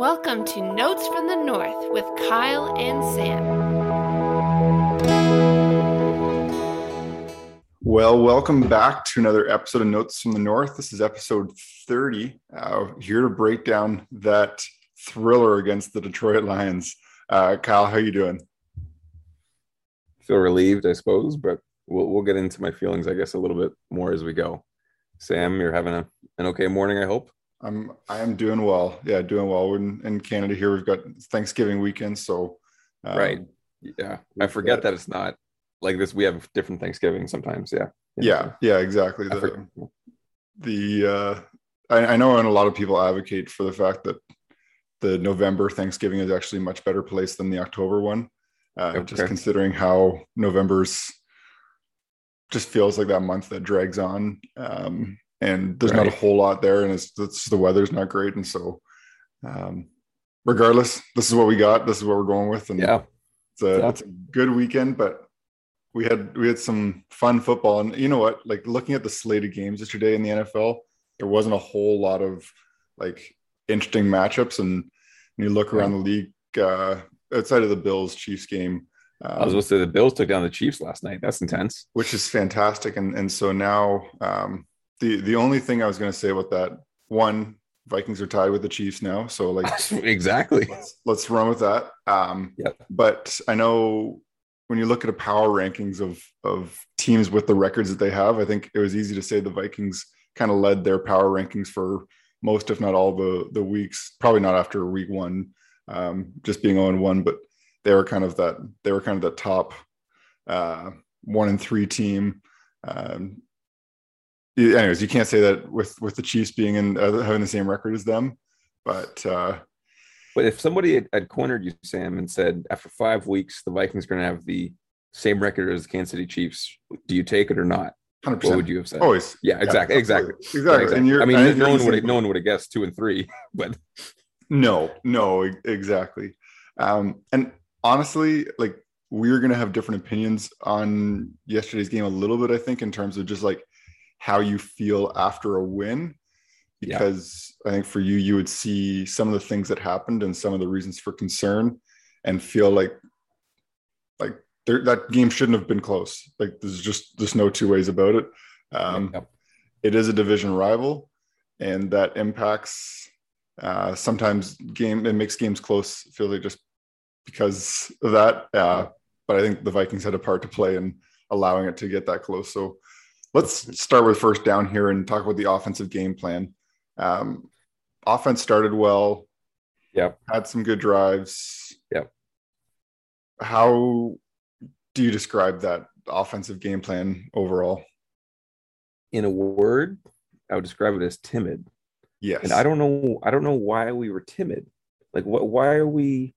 Welcome to Notes from the North with Kyle and Sam. Well, welcome back to another episode of Notes from the North. This is episode 30. Here to break down that thriller against the Detroit Lions. Kyle, how you doing? Feel relieved, I suppose, but we'll get into my feelings, I guess, a little bit more as we go. Sam, you're having an okay morning, I hope. I am doing well. Yeah, doing well. We're in Canada here. We've got Thanksgiving weekend, so right. Yeah, I forget that it's not like this. We have different Thanksgiving sometimes. Yeah. Yeah. Exactly. I know, and a lot of people advocate for the fact that the November Thanksgiving is actually a much better place than the October one. Just considering how November's just feels like that month that drags on. And there's not a whole lot there, and it's the weather's not great. And so regardless, this is what we got. This is what we're going with. And it's a good weekend, but we had some fun football. And you know what? Like, looking at the slate of games yesterday in the NFL, there wasn't a whole lot of like interesting matchups. And when you look around the league, outside of the Bills-Chiefs game. I was supposed to say the Bills took down the Chiefs last night. That's intense. Which is fantastic. And so now the only thing I was going to say about that, one, Vikings are tied with the Chiefs now. So, like, exactly. Let's run with that. But I know when you look at a power rankings of teams with the records that they have, I think it was easy to say the Vikings kind of led their power rankings for most, if not all, the weeks, probably not after week one, just being 0-1, but they were kind of the top 1-3 team. Anyways, you can't say that with the Chiefs being in having the same record as them, but if somebody had cornered you, Sam, and said after 5 weeks the Vikings are going to have the same record as the Kansas City Chiefs, do you take it or not? 100%. What would you have said? Always. Yeah, exactly. Yeah, exactly. And no one would have guessed 2-3, but no, exactly. And honestly, like, we're going to have different opinions on yesterday's game a little bit, I think, in terms of just like how you feel after a win, because I think for you would see some of the things that happened and some of the reasons for concern and feel like that game shouldn't have been close. Like, there's just no two ways about it. It is a division rival, and that impacts. Sometimes it makes games close, feel like, just because of that. But I think the Vikings had a part to play in allowing it to get that close. So let's start with first down here and talk about the offensive game plan. Offense started well. Yep. Had some good drives. Yep. How do you describe that offensive game plan overall? In a word, I would describe it as timid. Yes. And I don't know why we were timid. Like, why are we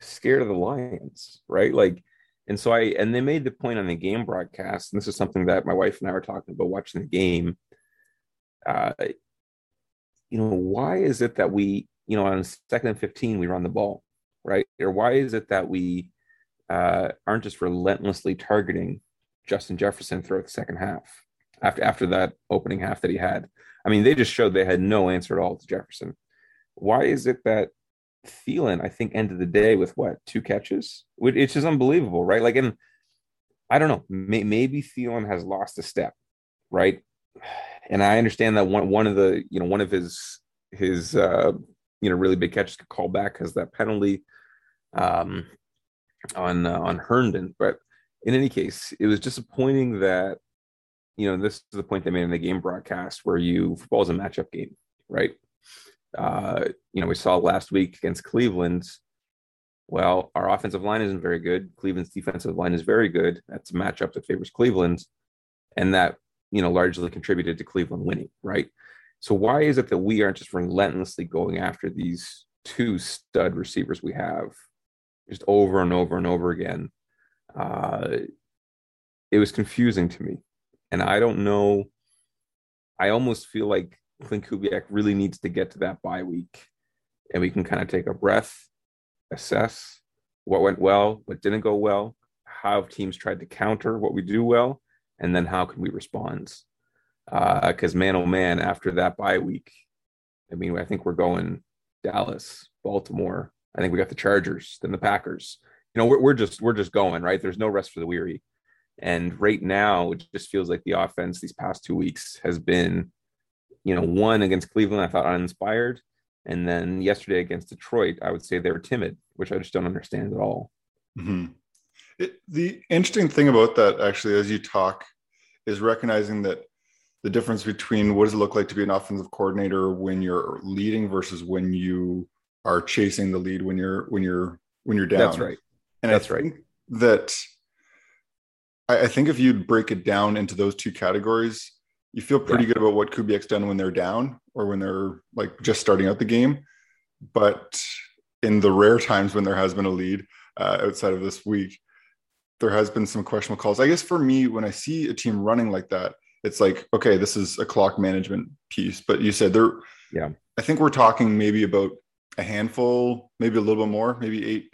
scared of the Lions, right? Like, and so they made the point on the game broadcast, and this is something that my wife and I were talking about watching the game. Why is it that we, on 2nd and 15, we run the ball, right? Or why is it that we aren't just relentlessly targeting Justin Jefferson throughout the second half after that opening half that he had? I mean, they just showed they had no answer at all to Jefferson. Why is it that Thielen, I think, ended the day with, what, 2 catches? It's just unbelievable, right? Like, and I don't know, maybe Thielen has lost a step, right? And I understand that one of his really big catches could call back because that penalty on Herndon. But in any case, it was disappointing that, this is the point they made in the game broadcast, where football is a matchup game, right? We saw last week against Cleveland. Well, our offensive line isn't very good. Cleveland's defensive line is very good. That's a matchup that favors Cleveland, and that, largely contributed to Cleveland winning, right? So why is it that we aren't just relentlessly going after these 2 stud receivers we have just over and over and over again? It was confusing to me. And I don't know. I almost feel like Clint Kubiak really needs to get to that bye week, and we can kind of take a breath, assess what went well, what didn't go well, how teams tried to counter what we do well, and then how can we respond? Because man, oh man, after that bye week, I mean, I think we're going Dallas, Baltimore. I think we got the Chargers, then the Packers. You know, we're just going, right? There's no rest for the weary. And right now, it just feels like the offense these past 2 weeks has been, you know, one against Cleveland, I thought uninspired. And then yesterday against Detroit, I would say they were timid, which I just don't understand at all. Mm-hmm. The interesting thing about that, actually, as you talk, is recognizing that the difference between what does it look like to be an offensive coordinator when you're leading versus when you are chasing the lead when you're down. That's right. And that's right. That I think if you'd break it down into those two categories, you feel pretty good about what Kubiak's done when they're down or when they're like just starting out the game. But in the rare times when there has been a lead outside of this week, there has been some questionable calls. I guess for me, when I see a team running like that, it's like, okay, this is a clock management piece, but you said there, I think we're talking maybe about a handful, maybe a little bit more, maybe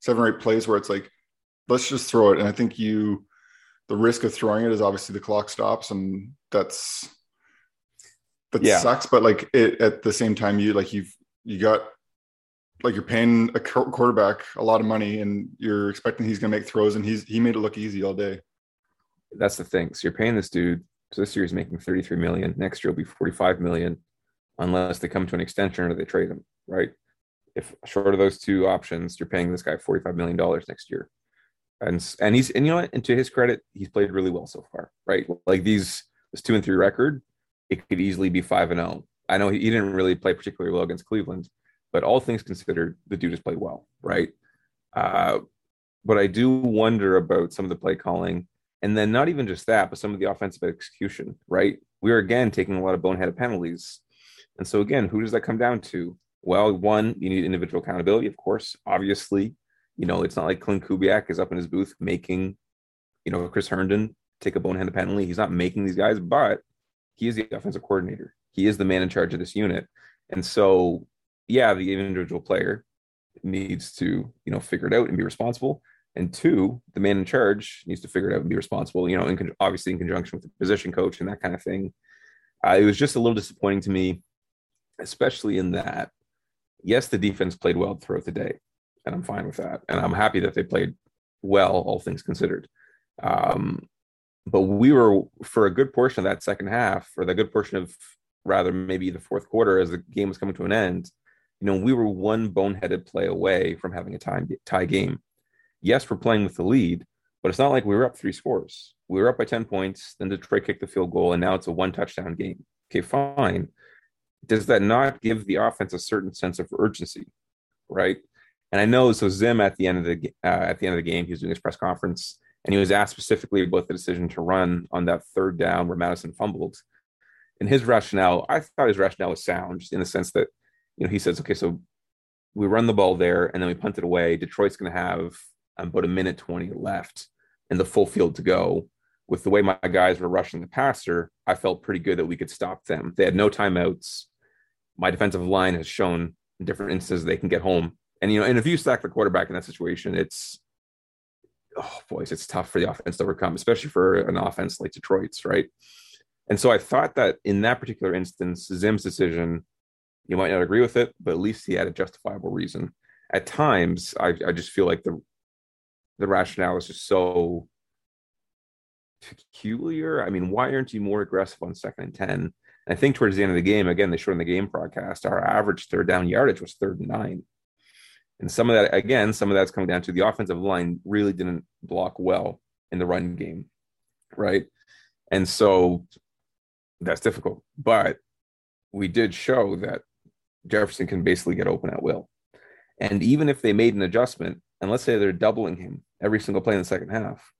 seven or eight plays where it's like, let's just throw it. And I think the risk of throwing it is obviously the clock stops, and that sucks. But like at the same time, you're paying a quarterback a lot of money and you're expecting he's going to make throws, and he made it look easy all day. That's the thing. So you're paying this dude. So this year he's making $33 million. Next year will be $45 million unless they come to an extension or they trade him, right? If short of those two options, you're paying this guy $45 million next year. And he's, and you know what, and to his credit, he's played really well so far, right? Like this 2-3 record, it could easily be 5-0. I know he didn't really play particularly well against Cleveland, but all things considered, the dude has played well, right? But I do wonder about some of the play calling. And then not even just that, but some of the offensive execution, right? We are, again, taking a lot of boneheaded penalties. And so, again, who does that come down to? Well, one, you need individual accountability, of course. Obviously, you know, it's not like Clint Kubiak is up in his booth making, you know, Chris Herndon take a boneheaded penalty. He's not making these guys, but he is the offensive coordinator. He is the man in charge of this unit. And so, yeah, the individual player needs to, you know, figure it out and be responsible. And two, the man in charge needs to figure it out and be responsible, you know, obviously in conjunction with the position coach and that kind of thing. It was just a little disappointing to me, especially in that, yes, the defense played well throughout the day, and I'm fine with that. And I'm happy that they played well, all things considered. But we were, for a good portion of that second half, or the good portion of rather maybe the fourth quarter as the game was coming to an end, you know, we were one boneheaded play away from having a tie game. Yes, we're playing with the lead, but it's not like we were up three scores. We were up by 10 points, then Detroit kicked the field goal, and now it's a one-touchdown game. Okay, fine. Does that not give the offense a certain sense of urgency, right? And I know, so Zim at the end of the game, he was doing his press conference, and he was asked specifically about the decision to run on that third down where Madison fumbled. And his rationale, I thought his rationale was sound, just in the sense that, you know, he says, okay, so we run the ball there, and then we punt it away. Detroit's going to have about a minute 20 left and the full field to go. With the way my guys were rushing the passer, I felt pretty good that we could stop them. They had no timeouts. My defensive line has shown in different instances they can get home. And, you know, and if you sack the quarterback in that situation, it's tough for the offense to overcome, especially for an offense like Detroit's, right? And so I thought that in that particular instance, Zim's decision, you might not agree with it, but at least he had a justifiable reason. At times, I just feel like the rationale is just so peculiar. I mean, why aren't you more aggressive on 2nd and 10? And I think towards the end of the game, again, they showed in the game broadcast, our average third down yardage was 3rd and 9. And some of that's coming down to the offensive line really didn't block well in the run game, right? And so that's difficult. But we did show that Jefferson can basically get open at will. And even if they made an adjustment, and let's say they're doubling him every single play in the second half,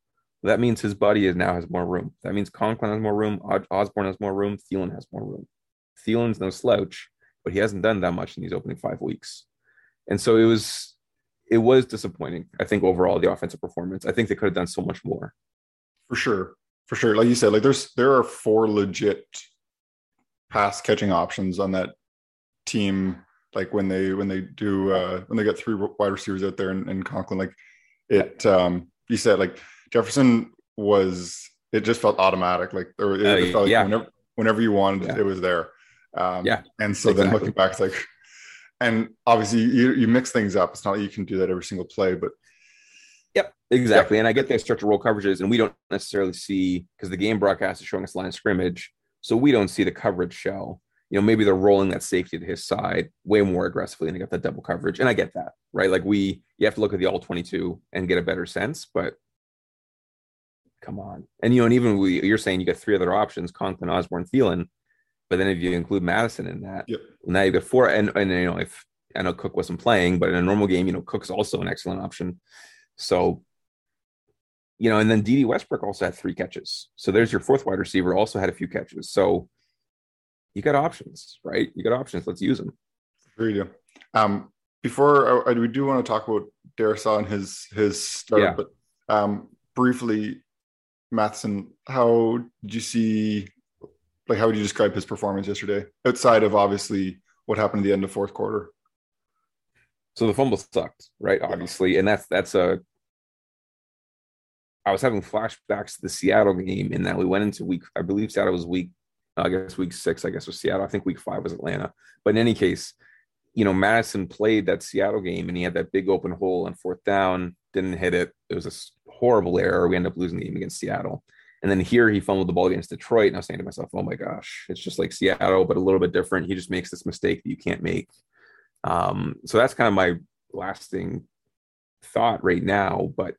that means his body now has more room. That means Conklin has more room, Osborne has more room, Thielen has more room. Thielen's no slouch, but he hasn't done that much in these opening 5 weeks. And so it was disappointing, I think, overall, the offensive performance. I think they could have done so much more. For sure. Like you said, like there are 4 legit pass catching options on that team. Like when they got 3 wide receivers out there and Conklin, like you said, like Jefferson was, it just felt automatic. Like it felt like whenever you wanted, it was there. And so exactly. Then looking back, it's like, And obviously you mix things up. It's not like you can do that every single play, but. Yep, exactly. Yep. And I get they start to roll coverages, and we don't necessarily see, because the game broadcast is showing us line of scrimmage. So we don't see the coverage show. You know, maybe they're rolling that safety to his side way more aggressively, and they got that double coverage. And I get that, right? Like you have to look at the all 22 and get a better sense, but come on. And, you know, and even you're saying you got three other options, Conklin, Osborne, Thielen. But then if you include Madison in that, yep. Now you've got four. And, you know, if I know Cook wasn't playing, but in a normal game, you know, Cook's also an excellent option. So, you know, and then D.D. Westbrook also had three catches. So there's your fourth wide receiver also had a few catches. So you got options, right? You got options. Let's use them. Sure you do. Before we do want to talk about Darrisaw and his start, yeah. But briefly, Mattison, how did you see? Like, how would you describe his performance yesterday outside of obviously what happened at the end of fourth quarter? So the fumble sucked, right? Yeah. Obviously. And I was having flashbacks to the Seattle game in that we went into week 6, I guess, was Seattle. I think week 5 was Atlanta. But in any case, you know, Madison played that Seattle game and he had that big open hole on fourth down, didn't hit it. It was a horrible error. We ended up losing the game against Seattle. And then here he fumbled the ball against Detroit. And I was saying to myself, oh my gosh, it's just like Seattle, but a little bit different. He just makes this mistake that you can't make. So that's kind of my lasting thought right now. But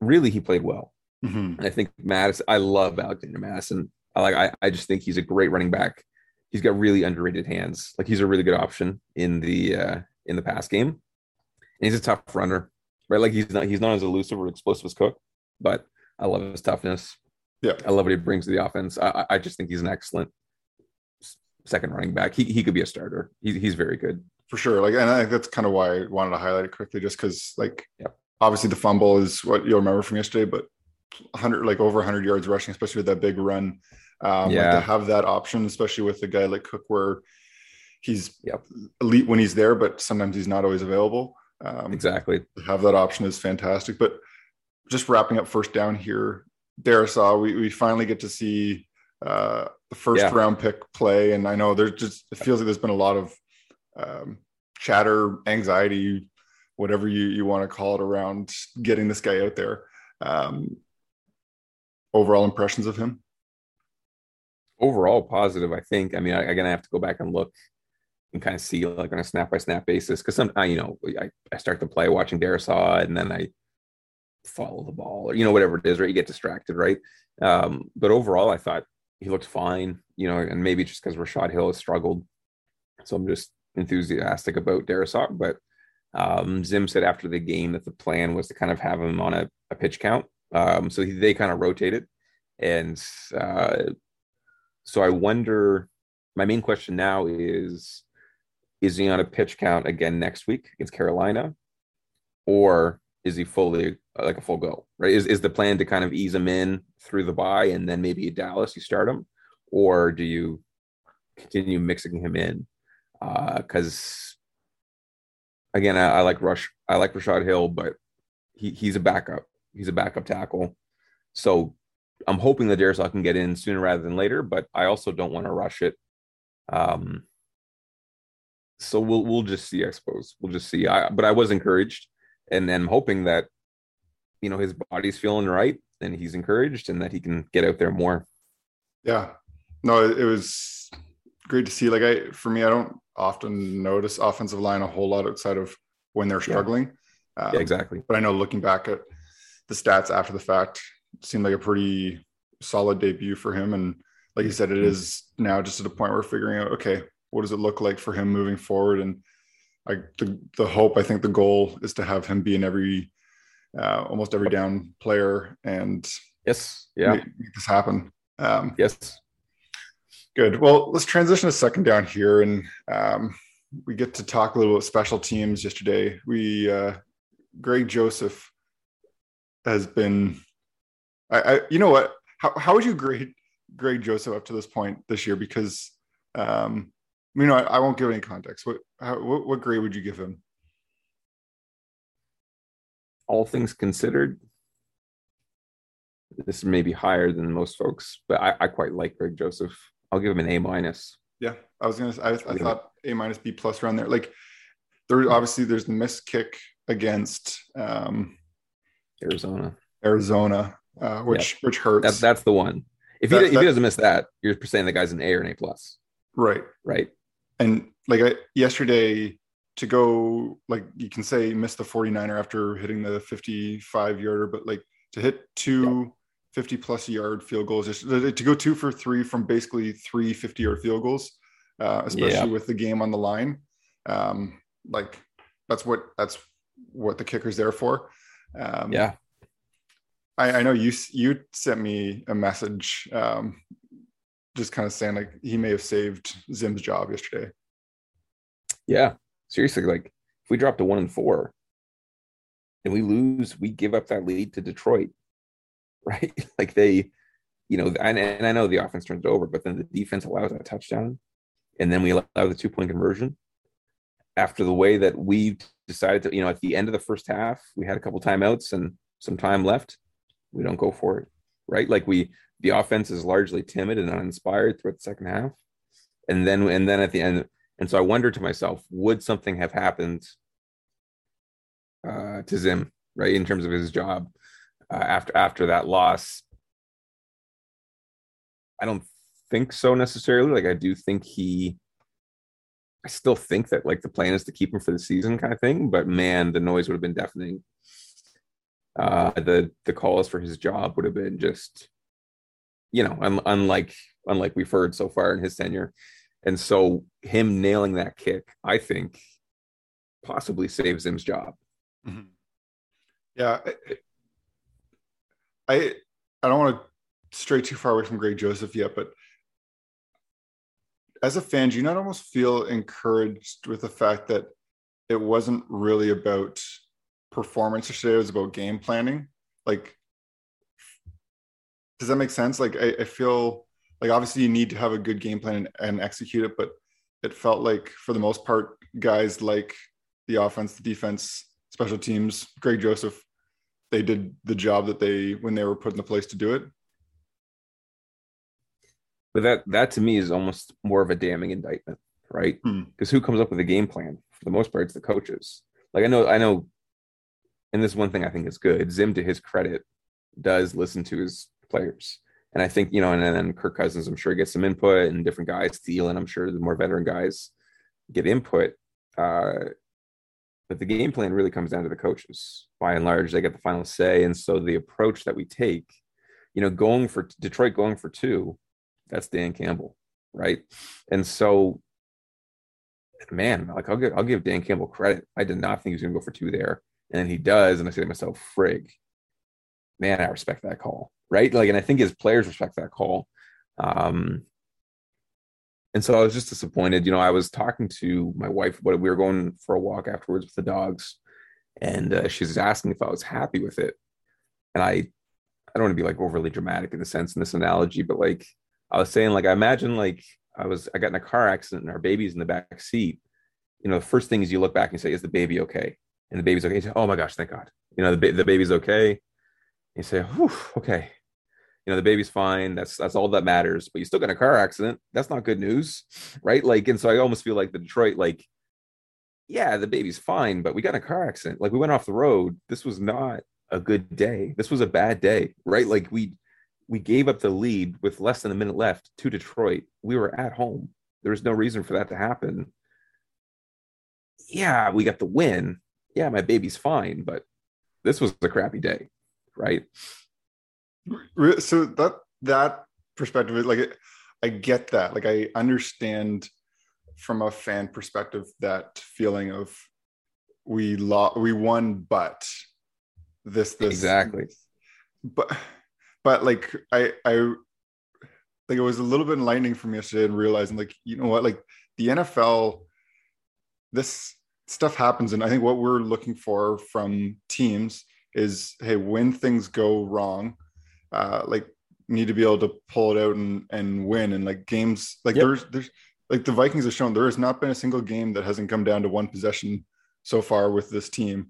really, he played well. Mm-hmm. And I think Madison, I love Alexander Madison. I just think he's a great running back. He's got really underrated hands. Like, he's a really good option in the pass game. And he's a tough runner, right? Like, he's not as elusive or explosive as Cook, but I love his toughness. Yeah, I love what he brings to the offense. I just think he's an excellent second running back. He could be a starter. He's very good for sure. Like, and I think that's kind of why I wanted to highlight it quickly, just because, like, yep. Obviously the fumble is what you'll remember from yesterday, but 100 yards rushing, especially with that big run, yeah. Like, to have that option, especially with a guy like Cook, where he's yep. elite when he's there, but sometimes he's not always available. Exactly, to have that option is fantastic. But just wrapping up first down here. Darrisaw, we finally get to see the first yeah. round pick play, and I know it feels like there's been a lot of chatter, anxiety, whatever you want to call it, around getting this guy out there. Overall impressions of him? Overall positive, I think. I mean, I have to go back and look and kind of see, like, on a snap by snap basis, because sometimes, you know, I start the play watching Darrisaw and then I follow the ball, or, you know, whatever it is, right? You get distracted, right? But overall, I thought he looked fine, you know, and maybe just because Rashod Hill has struggled, so I'm just enthusiastic about Darrisaw. But Zim said after the game that the plan was to kind of have him on a pitch count, so they kind of rotated, and so I wonder. My main question now is he on a pitch count again next week against Carolina, or is he fully, like, a full go, right? Is the plan to kind of ease him in through the bye, and then maybe at Dallas you start him, or do you continue mixing him in? Because again, I like Rashod Hill, but he's a backup. He's a backup tackle. So I'm hoping that Darrisaw can get in sooner rather than later, but I also don't want to rush it. So we'll just see, I suppose. We'll just see. But I was encouraged. And I'm hoping that, you know, his body's feeling right and he's encouraged and that he can get out there more. Yeah. No, it was great to see. Like, I don't often notice offensive line a whole lot outside of when they're struggling. Yeah. Yeah, exactly. But I know, looking back at the stats after the fact, it seemed like a pretty solid debut for him. And like you said, it mm-hmm. is now just at a point where we're figuring out, okay, what does it look like for him moving forward? And the hope, I think the goal is to have him be in every, almost every down player, and yes, yeah, make this happen. Yes. Good. Well, let's transition to second down here. And we get to talk a little about special teams yesterday. Greg Joseph has been, you know what, how would you grade Greg Joseph up to this point this year? Because, you know, I won't give any context. What grade would you give him? All things considered, this may be higher than most folks, but I quite like Greg Joseph. I'll give him an A-. Yeah, I was gonna. I thought A minus B plus around there. Like, there obviously there's the missed kick against Arizona, which hurts. That's the one. If he doesn't miss that, you're saying the guy's an A or an A plus. Right. And like yesterday, to go like you can say miss the 49er after hitting the 55 yarder, but like to hit two. Yeah. 50-plus yard field goals, just to go 2 for 3 from basically 3 50-yard field goals, especially with the game on the line. Like that's what the kicker's there for. I know you sent me a message, just kind of saying like he may have saved Zim's job yesterday. Yeah, seriously, like if we drop to 1-4 and we lose, we give up that lead to Detroit. Right, like they, you know, and I know the offense turns it over, but then the defense allows that touchdown, and then we allow the 2-point conversion. After the way that we decided to, you know, at the end of the first half, we had a couple timeouts and some time left. We don't go for it, right? Like the offense is largely timid and uninspired throughout the second half, and then at the end, and so I wondered to myself, would something have happened to Zim, right, in terms of his job? After that loss, I don't think so necessarily. Like I still think that like the plan is to keep him for the season kind of thing. But man, the noise would have been deafening. The calls for his job would have been just, you know, unlike we've heard so far in his tenure. And so him nailing that kick, I think, possibly saves Zim's job. Mm-hmm. Yeah. I don't want to stray too far away from Greg Joseph yet, but as a fan, do you not almost feel encouraged with the fact that it wasn't really about performance yesterday? It was about game planning. Like, does that make sense? Like, I feel like obviously you need to have a good game plan and execute it, but it felt like for the most part, guys like the offense, the defense, special teams, Greg Joseph, they did the job that when they were put in the place to do it. But that to me is almost more of a damning indictment, right? Because who comes up with a game plan? For the most part, it's the coaches. Like I know, and this one thing I think is good. Zim, to his credit, does listen to his players. And I think, you know, and then Kirk Cousins, I'm sure, gets some input, and different guys, Thielen, I'm sure the more veteran guys get input. But the game plan really comes down to the coaches. By and large, they get the final say. And so the approach that we take, you know, going for 2, that's Dan Campbell, right? And so, man, like I'll give Dan Campbell credit. I did not think he was going to go for 2 there. And he does. And I say to myself, frig, man, I respect that call, right? Like, and I think his players respect that call. And so I was just disappointed. You know, I was talking to my wife. We were going for a walk afterwards with the dogs, and she was asking if I was happy with it. And I don't want to be like overly dramatic in a sense in this analogy, but like I was saying, like I imagine like I got in a car accident and our baby's in the back seat. You know, the first thing is you look back and say, "Is the baby okay?" And the baby's okay. You say, "Oh my gosh, thank God!" You know, the baby's okay. And you say, "Whew, okay." You know, the baby's fine. That's all that matters. But you still got a car accident. That's not good news, right? Like, and so I almost feel like the Detroit, like, yeah, the baby's fine, but we got a car accident. Like, we went off the road. This was not a good day. This was a bad day, right? Like, we gave up the lead with less than a minute left to Detroit. We were at home. There was no reason for that to happen. Yeah, we got the win. Yeah, my baby's fine, but this was a crappy day, right? So that perspective is like, I get that. Like, I understand from a fan perspective that feeling of we won, but this exactly. But like I like it was a little bit enlightening for me yesterday and realizing like, you know what, like the NFL, this stuff happens, and I think what we're looking for from teams is, hey, when things go wrong, like need to be able to pull it out and win. And like games, like there's like the Vikings have shown there has not been a single game that hasn't come down to one possession so far with this team.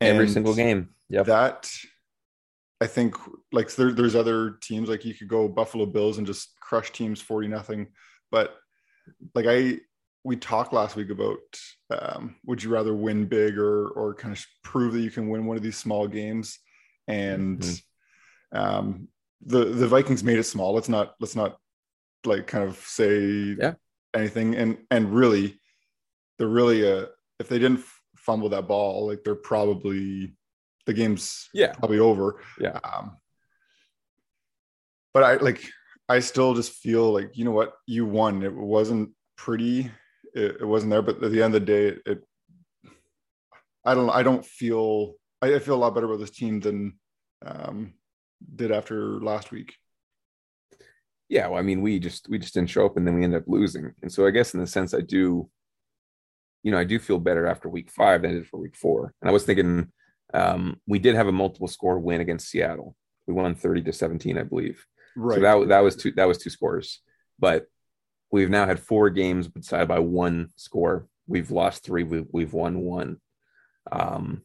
And every single game. Yeah. That I think like there's other teams, like you could go Buffalo Bills and just crush teams 40-0, but like we talked last week about would you rather win big or kind of prove that you can win one of these small games, and the Vikings made it small. Let's not like kind of say anything. And really, they're really if they didn't fumble that ball, like they're probably the game's probably over. Yeah. But I still just feel like, you know what, you won. It wasn't pretty. It wasn't there, but at the end of the day, I feel a lot better about this team than did after last week. Yeah, well, I mean, we just didn't show up, and then we ended up losing. And so I guess in the sense I do feel better after week 5 than I did for week 4. And I was thinking we did have a multiple score win against Seattle. We won 30-17, I believe. Right. So that was two scores, but we've now had 4 games decided by one score. We've lost 3. We've won 1.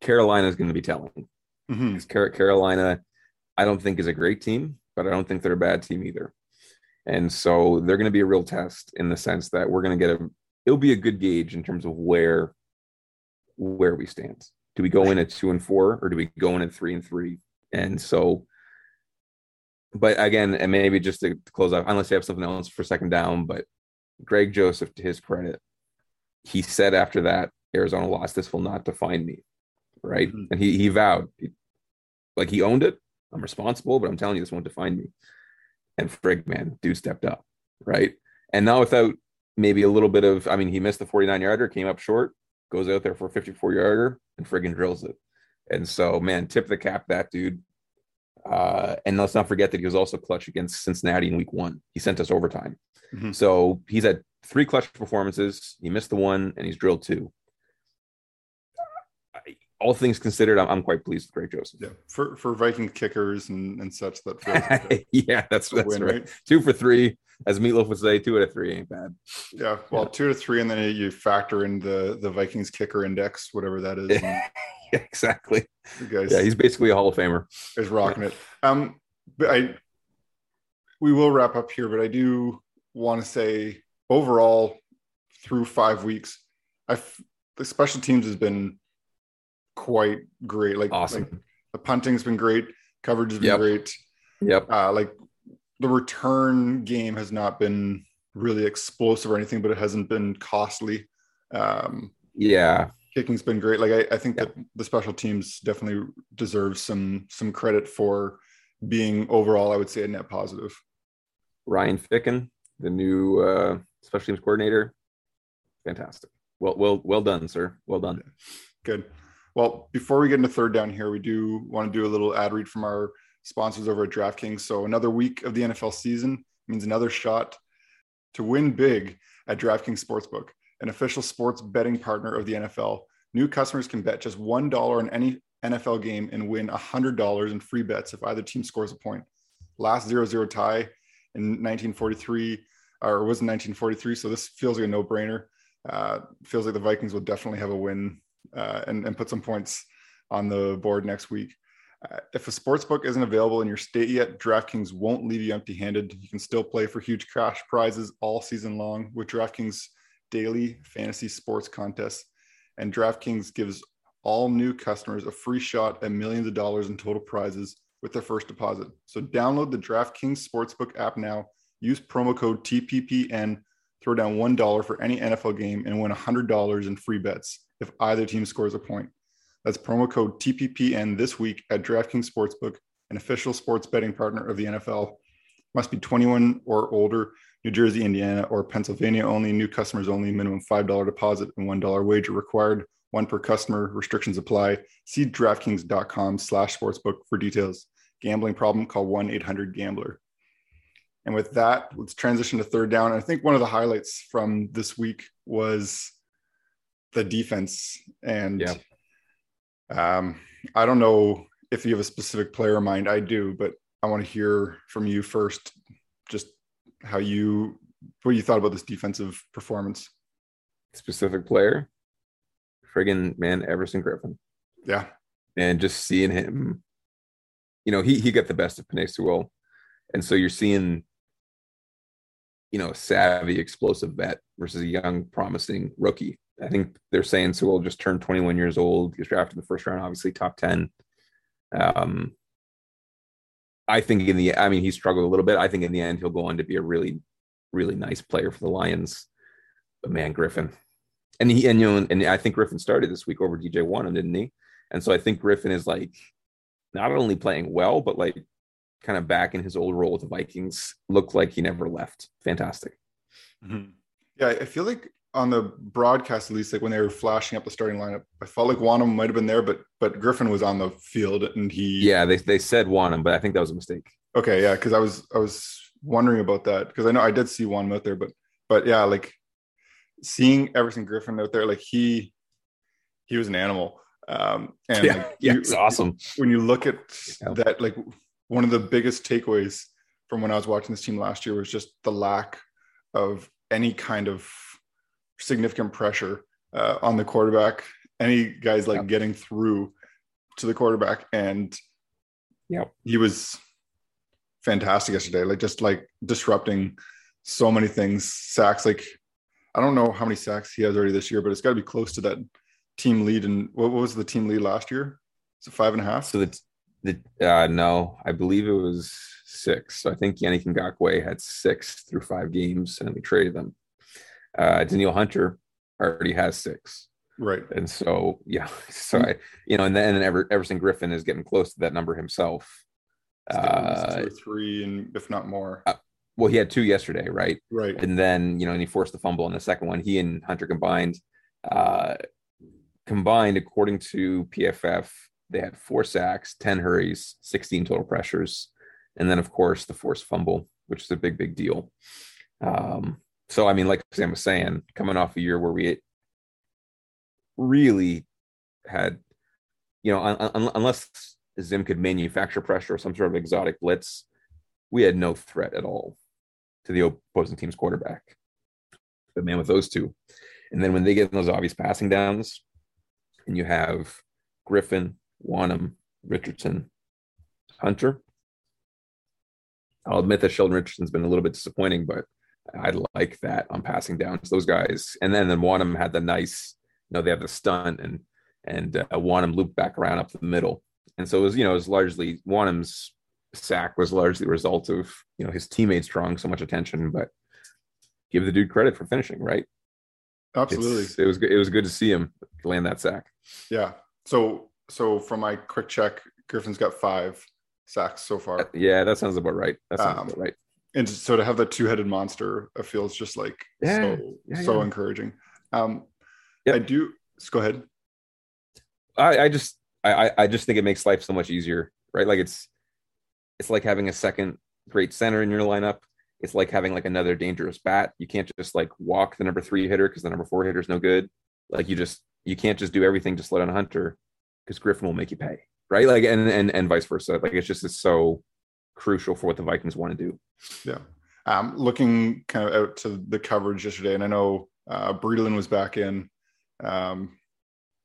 Carolina is going to be telling. Because Carolina, I don't think is a great team, but I don't think they're a bad team either. And so they're going to be a real test in the sense that we're going to get it'll be a good gauge in terms of where we stand. Do we go in at 2-4 or do we go in at 3-3? And so, but again, and maybe just to close off, unless you have something else for second down, but Greg Joseph, to his credit, he said after that Arizona loss, this will not define me. Right. Mm-hmm. And he vowed, like he owned it. I'm responsible, but I'm telling you, this won't define me. And frig, man, dude stepped up. Right. And now without maybe a little bit of, I mean, he missed the 49-yarder, came up short, goes out there for a 54-yarder and friggin' drills it. And so, man, tip the cap that dude. And let's not forget that he was also clutch against Cincinnati in week 1. He sent us overtime. Mm-hmm. So he's had 3 clutch performances. He missed the 1 and he's drilled 2. All things considered, I'm quite pleased with Greg Joseph. Yeah, for Viking kickers and such. That yeah, that's win, right. 2 for 3, as Meatloaf would say. 2 out of 3 ain't bad. Yeah, well, 2 to 3, and then you factor in the Vikings kicker index, whatever that is. And exactly. Yeah, he's basically a Hall of Famer. He's rocking it. But we will wrap up here, but I do want to say overall through 5 weeks, the special teams has been quite great. Like awesome. Like the punting's been great, coverage has been great. Like the return game has not been really explosive or anything, but it hasn't been costly. Kicking's been great. Like I think that the special teams definitely deserves some credit for being overall, I would say, a net positive. Ryan Ficken, the new special teams coordinator, fantastic. Well done, sir. Well done. Good. Well, before we get into third down here, we do want to do a little ad read from our sponsors over at DraftKings. So another week of the NFL season means another shot to win big at DraftKings Sportsbook, an official sports betting partner of the NFL. New customers can bet just $1 on any NFL game and win $100 in free bets if either team scores a point. Last 0-0 tie in 1943, or it was in 1943, so this feels like a no-brainer. Feels like the Vikings will definitely have a win and put some points on the board next week. If a sportsbook isn't available in your state yet, DraftKings won't leave you empty-handed. You can still play for huge cash prizes all season long with DraftKings daily fantasy sports contests. And DraftKings gives all new customers a free shot at millions of dollars in total prizes with their first deposit. So download the DraftKings Sportsbook app now. Use promo code TPPN. Throw down $1 for any NFL game and win $100 in free bets if either team scores a point. That's promo code TPPN this week at DraftKings Sportsbook, an official sports betting partner of the NFL. Must be 21 or older, New Jersey, Indiana, or Pennsylvania only, new customers only, minimum $5 deposit and $1 wager required, one per customer, restrictions apply. See DraftKings.com/sportsbook for details. Gambling problem, call 1-800-GAMBLER. And with that, let's transition to third down. And I think one of the highlights from this week was the defense, and I don't know if you have a specific player in mind. I do, but I want to hear from you first, just what you thought about this defensive performance. Specific player, friggin' man, Everson Griffen. Yeah, and just seeing him you know, he got the best of Penei Sewell. And so you're seeing, you know, a savvy, explosive vet versus a young, promising rookie. I think they're saying Sewell just turned 21 years old. He was drafted in the first round, obviously top 10. I think in the, I mean, he struggled a little bit. I think in the end, he'll go on to be a really, really nice player for the Lions. But man, Griffen. And he, and, you know, and I think Griffen started this week over DJ Wonnum, didn't he? And so I think Griffen is like not only playing well, but like kind of back in his old role with the Vikings, looked like he never left. Fantastic. Mm-hmm. Yeah. I feel like on the broadcast, at least, like when they were flashing up the starting lineup, I felt like Wonnum might've been there, but Griffen was on the field and he, yeah, they said Wonnum, but I think that was a mistake. Okay. Yeah. Cause I was wondering about that. Cause I know I did see Wonnum out there, but yeah, like seeing Everson Griffen out there, like he was an animal. And yeah, like yeah, it's awesome. When you look at that, like one of the biggest takeaways from when I was watching this team last year was just the lack of any kind of significant pressure on the quarterback, any guys like getting through to the quarterback. And he was fantastic yesterday, like just like disrupting so many things, sacks. Like I don't know how many sacks he has already this year, but it's got to be close to that team lead. And what was the team lead last year? So 5.5. So no, I believe it was 6. So I think Yannick Ngakoue had 6 through 5 games, and we traded them. Danielle Hunter already has 6, right? And so I, you know, and then Everson Griffen is getting close to that number himself. Two or 3, and if not more. Well, he had 2 yesterday, right? And then, you know, and he forced the fumble on the second one. He and Hunter combined, according to PFF, they had 4 sacks, 10 hurries, 16 total pressures. And then, of course, the forced fumble, which is a big, big deal. So, I mean, like Sam was saying, coming off a year where we really had, you know, unless Zim could manufacture pressure or some sort of exotic blitz, we had no threat at all to the opposing team's quarterback. But man, with those two. And then when they get in those obvious passing downs, and you have Griffen, Wonnum, Richardson, Hunter. I'll admit that Sheldon Richardson's been a little bit disappointing, but I like that on passing downs, those guys. And then Wonnum had the nice, you know, they have the stunt and Wonnum looped back around up the middle. And so it was, you know, it was largely Wonnum's sack was largely a result of, you know, his teammates drawing so much attention, but give the dude credit for finishing, right? Absolutely. It was good to see him land that sack. Yeah. So from my quick check, Griffen's got 5 sacks so far. Yeah, that sounds about right. And so to have that two-headed monster, it feels just like so encouraging. So go ahead. I just think it makes life so much easier, right? Like it's like having a second great center in your lineup. It's like having like another dangerous bat. You can't just like walk the number 3 hitter because the number 4 hitter is no good. Like you can't just do everything just let on Hunter because Griffen will make you pay, right? Like and vice versa. Like it's so crucial for what the Vikings want to do. Yeah, looking kind of out to the coverage yesterday, and I know Breeland was back in. I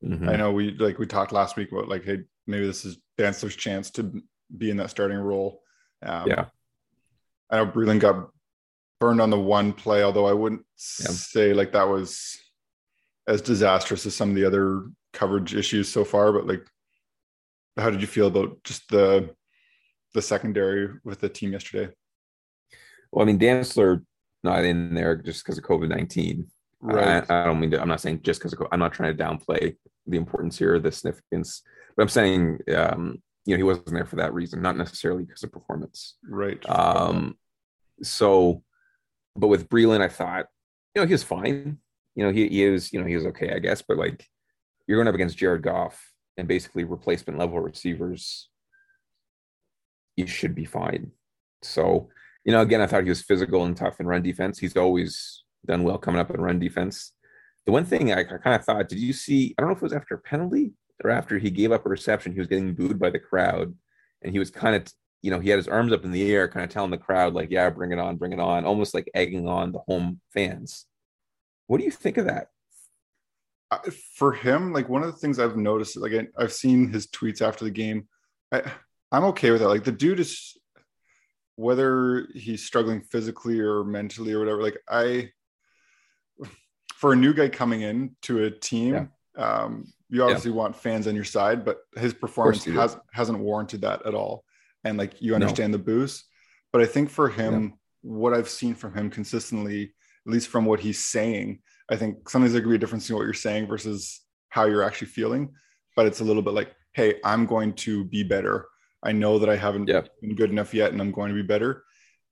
know we talked last week about like, hey, maybe this is Dantzler's chance to be in that starting role. I know Breeland got burned on the one play, although I wouldn't say like that was as disastrous as some of the other coverage issues so far. But like, how did you feel about just the secondary with the team yesterday? Well, I mean, Dantzler not in there just because of COVID-19. Right. I don't mean to, I'm not saying just because of COVID. I'm not trying to downplay the importance here, the significance. But I'm saying, you know, he wasn't there for that reason, not necessarily because of performance. Right. So, but with Breeland, I thought, you know, he was fine. You know, he was okay, I guess. But like, you're going up against Jared Goff and basically replacement level receivers. You should be fine. So, you know, again, I thought he was physical and tough in run defense. He's always done well coming up in run defense. The one thing I kind of thought, did you see, I don't know if it was after a penalty or after he gave up a reception, he was getting booed by the crowd. And he was kind of, you know, he had his arms up in the air, kind of telling the crowd, like, yeah, bring it on, almost like egging on the home fans. What do you think of that? For him, like one of the things I've noticed, like I've seen his tweets after the game. I I'm okay with that. Like, the dude is, whether he's struggling physically or mentally or whatever, like, for a new guy coming in to a team, you obviously want fans on your side, but his performance hasn't warranted that at all. And like, you understand the boost, but I think for him, what I've seen from him consistently, at least from what he's saying, I think sometimes there could be a difference in what you're saying versus how you're actually feeling, but it's a little bit like, hey, I'm going to be better. I know that I haven't been good enough yet, and I'm going to be better.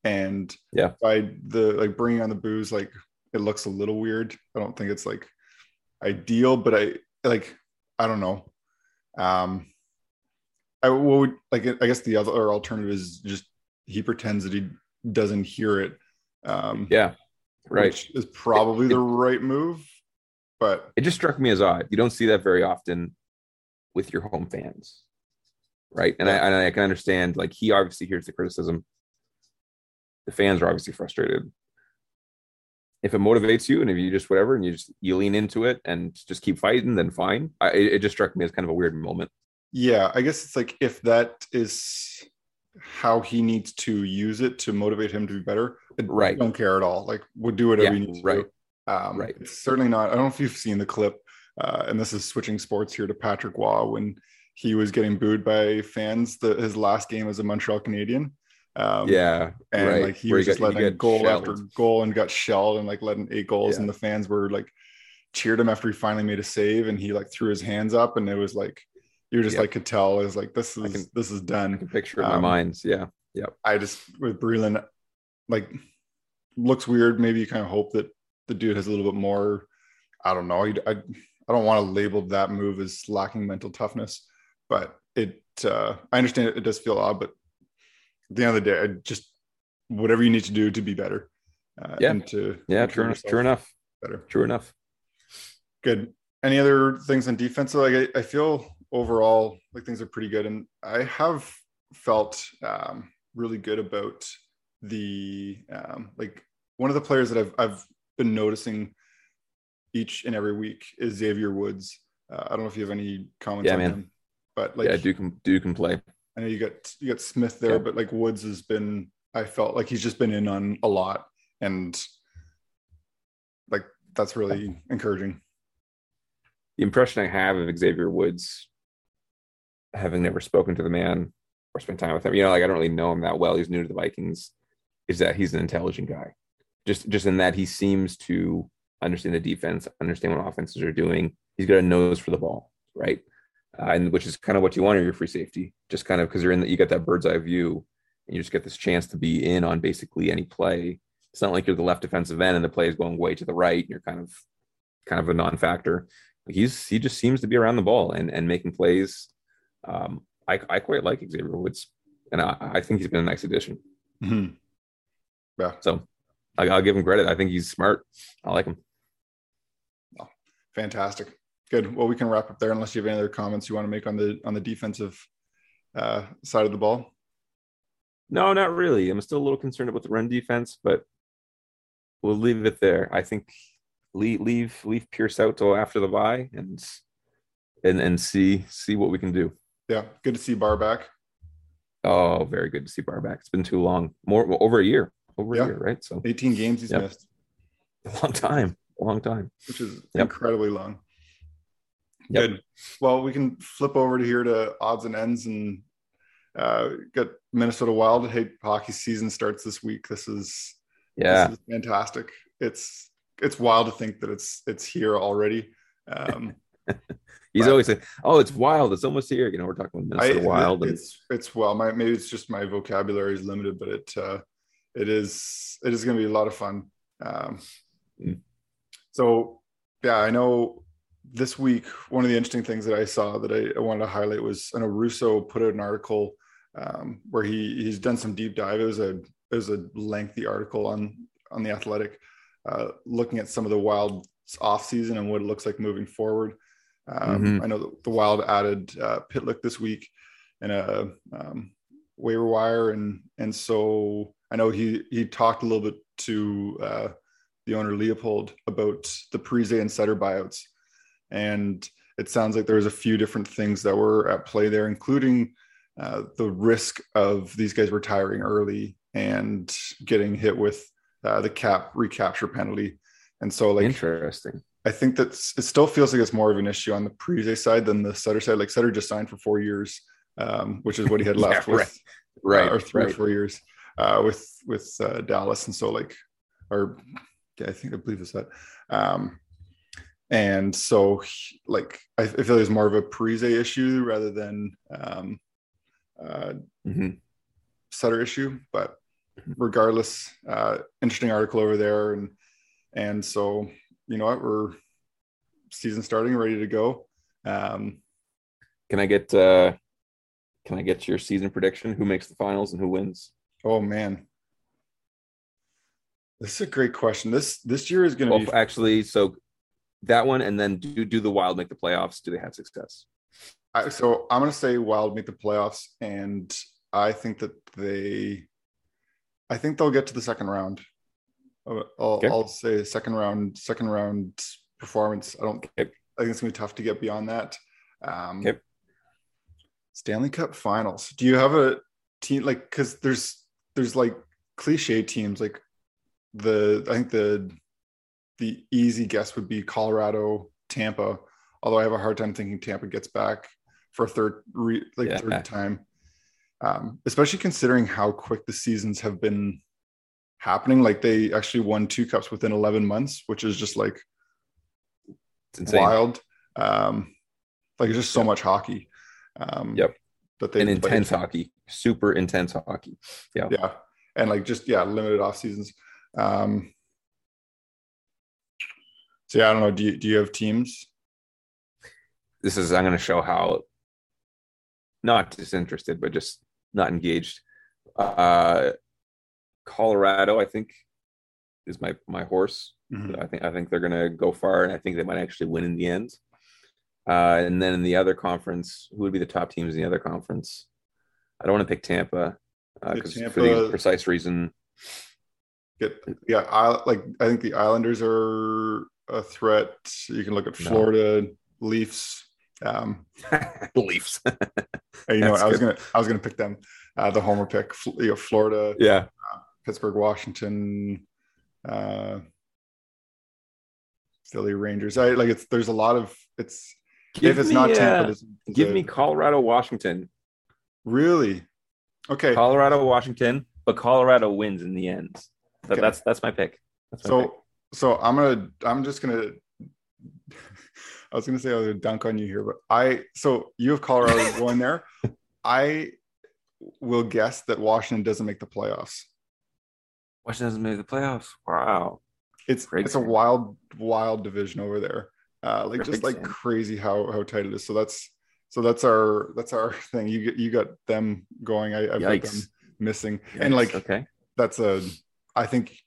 And by the, like, bringing on the booze, like, it looks a little weird. I don't think it's like ideal, but I don't know. I guess the other alternative is just he pretends that he doesn't hear it. Which is probably the right move, but it just struck me as odd. You don't see that very often with your home fans. Right. And I can understand, like, he obviously hears the criticism. The fans are obviously frustrated. If it motivates you and if you just whatever and you lean into it and just keep fighting, then fine. It just struck me as kind of a weird moment. Yeah. I guess it's like, if that is how he needs to use it to motivate him to be better, I don't care at all. Like, we'll do whatever you need to do. It's certainly not. I don't know if you've seen the clip, and this is switching sports here to Patrick Waugh when he was getting booed by fans his last game as a Montreal Canadian. Like, he was just letting goal after goal and got shelled and like letting 8 goals and the fans were like cheered him after he finally made a save and he like threw his hands up and it was like, you just like could tell is like, this is done. I can picture in my mind. Yeah. I just, with Breeland, like, looks weird. Maybe you kind of hope that the dude has a little bit more, I don't know. I don't want to label that move as lacking mental toughness. But I understand it does feel odd, but at the end of the day, I just, whatever you need to do to be better. True enough. Good. Any other things on defense? So, like, I feel overall like things are pretty good. And I have felt really good about the, like, one of the players that I've been noticing each and every week is Xavier Woods. I don't know if you have any comments on him. But like, Duke can play. I know you got Smith there, but like Woods has been, I felt like he's just been in on a lot, and like that's really encouraging. The impression I have of Xavier Woods, having never spoken to the man or spent time with him, you know, like I don't really know him that well. He's new to the Vikings. Is that he's an intelligent guy? Just in that he seems to understand the defense, understand what offenses are doing. He's got a nose for the ball, right? And which is kind of what you want in your free safety, just kind of because you got that bird's eye view and you just get this chance to be in on basically any play. It's not like you're the left defensive end and the play is going way to the right and you're kind of a non-factor. He just seems to be around the ball and making plays. I quite like Xavier Woods, and I think he's been a nice addition. Mm-hmm. Yeah. So I'll give him credit. I think he's smart. I like him. Oh, fantastic. Good. Well, we can wrap up there unless you have any other comments you want to make on the defensive side of the ball. No, not really. I'm still a little concerned about the run defense, but we'll leave it there. I think leave Pierce out till after the bye and see what we can do. Yeah, good to see Barr back. Oh, very good to see Barr back. It's been too long, over a year, right? So 18 games he's missed. A long time, which is incredibly long. Yep. Good. Well, we can flip over to here to odds and ends, and got Minnesota Wild. Hey, hockey season starts this week. This is fantastic. It's wild to think that it's here already. He's always saying, "Oh, it's wild. It's almost here." You know, we're talking about Minnesota Wild. Maybe it's just my vocabulary is limited, but it is going to be a lot of fun. So yeah, I know. This week, one of the interesting things that I saw that I wanted to highlight was, I know Russo put out an article where he's done some deep dive. It was a lengthy article on The Athletic, looking at some of the Wild's offseason and what it looks like moving forward. I know the Wild added Pitlick this week in a waiver wire, and so I know he talked a little bit to the owner Leopold about the Parise and Suter buyouts. And it sounds like there was a few different things that were at play there, including the risk of these guys retiring early and getting hit with the cap recapture penalty. And so, like, interesting. I think that it still feels like it's more of an issue on the Parise side than the Suter side. Like, Suter just signed for 4 years, which is what he had left or 4 years with Dallas. And so, like, I believe it's that. And so, like, I feel like it's more of a Parise issue rather than Suter issue. But regardless, interesting article over there. And so, you know what, we're season starting, ready to go. Can I get your season prediction? Who makes the finals and who wins? Oh, man. This is a great question. This year is going to be actually so. That one, and then do the Wild make the playoffs? Do they have success? So I'm going to say Wild make the playoffs, and I think they'll get to the second round. I'll say second round performance. I think it's going to be tough to get beyond that. Stanley Cup Finals. Do you have a team like? Because there's like cliche teams like I think the easy guess would be Colorado, Tampa, although I have a hard time thinking Tampa gets back for a third time, especially considering how quick the seasons have been happening. Like, they actually won 2 cups within 11 months, which is just like wild. Like, it's just so much hockey. That they intense hockey, super intense hockey. Yeah. And like limited off seasons. So I don't know. Do you have teams? I'm going to show how not disinterested, but just not engaged. Colorado, I think, is my horse. Mm-hmm. I think they're going to go far, and I think they might actually win in the end. And then in the other conference, who would be the top teams in the other conference? I don't want to pick Tampa because for the precise reason. I think the Islanders are a threat. You can look at Florida, Leafs. Leafs. I was gonna pick them. The homer pick. Florida. Yeah. Pittsburgh, Washington, Philly, Rangers. Tampa. Give me Colorado, Washington. Really? Okay. Colorado, Washington, but Colorado wins in the end. So okay. That's my pick. I was gonna say I was gonna dunk on you here, but you have Colorado going there. I will guess that Washington doesn't make the playoffs. Wow, it's a wild division over there. Crazy how tight it is. So that's our thing. You got them going. I've got them missing, and I think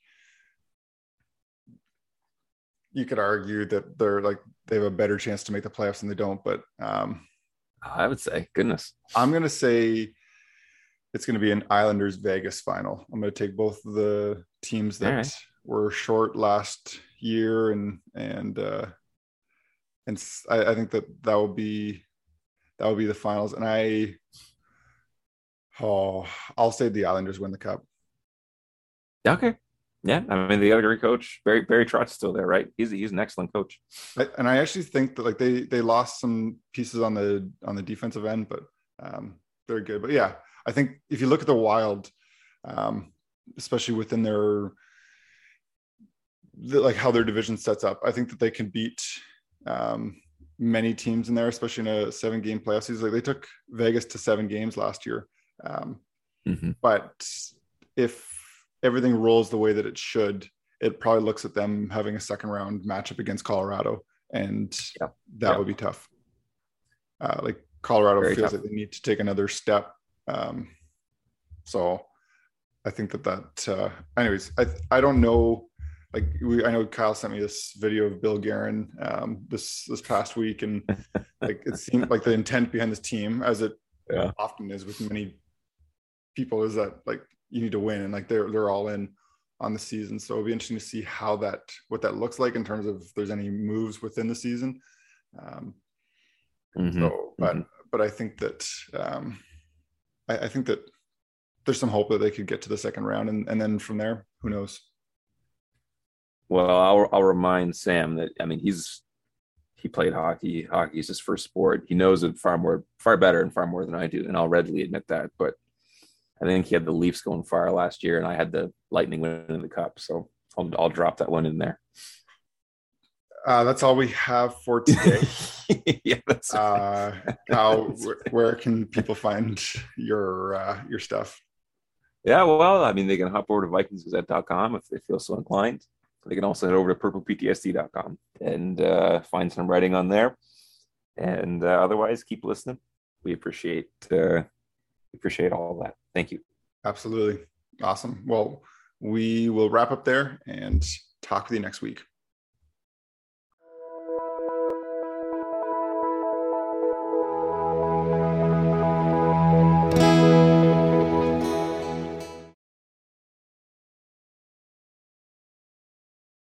you could argue that they have a better chance to make the playoffs than they don't, but I would say, goodness, I'm going to say it's going to be an Islanders Vegas final. I'm going to take both of the teams that were short last year. And I think that will be the finals. And I'll say the Islanders win the cup. Okay. Yeah. I mean, the other coach, Barry Trotz, is still there, right? He's an excellent coach. And I actually think that they lost some pieces on the defensive end, but they're good. But yeah, I think if you look at the Wild, especially within how their division sets up, I think that they can beat many teams in there, especially in a 7-game playoff season. Like, they took Vegas to 7 games last year. But if everything rolls the way that it should, it probably looks at them having a second round matchup against Colorado, and that would be tough. Colorado feels like they need to take another step. So I think anyways, I don't know. Like, I know Kyle sent me this video of Bill Guerin this past week, and like, it seemed like the intent behind this team, as it often is with many people, is that like, you need to win, and like they're all in on the season. So it'll be interesting to see what that looks like in terms of if there's any moves within the season. But I think that I think that there's some hope that they could get to the second round, and then from there, who knows? Well, I'll remind Sam that, I mean, he played hockey. Hockey is his first sport. He knows it far better than I do, and I'll readily admit that. But I think he had the Leafs going far last year, and I had the Lightning winning the Cup. So I'll drop that one in there. That's all we have for today. Yeah, that's right. Where can people find your stuff? Yeah, well, I mean, they can hop over to VikingsGazette.com if they feel so inclined. They can also head over to purpleptsd.com and find some writing on there. And otherwise, keep listening. We appreciate all that. Thank you. Absolutely. Awesome. Well, we will wrap up there and talk with you next week.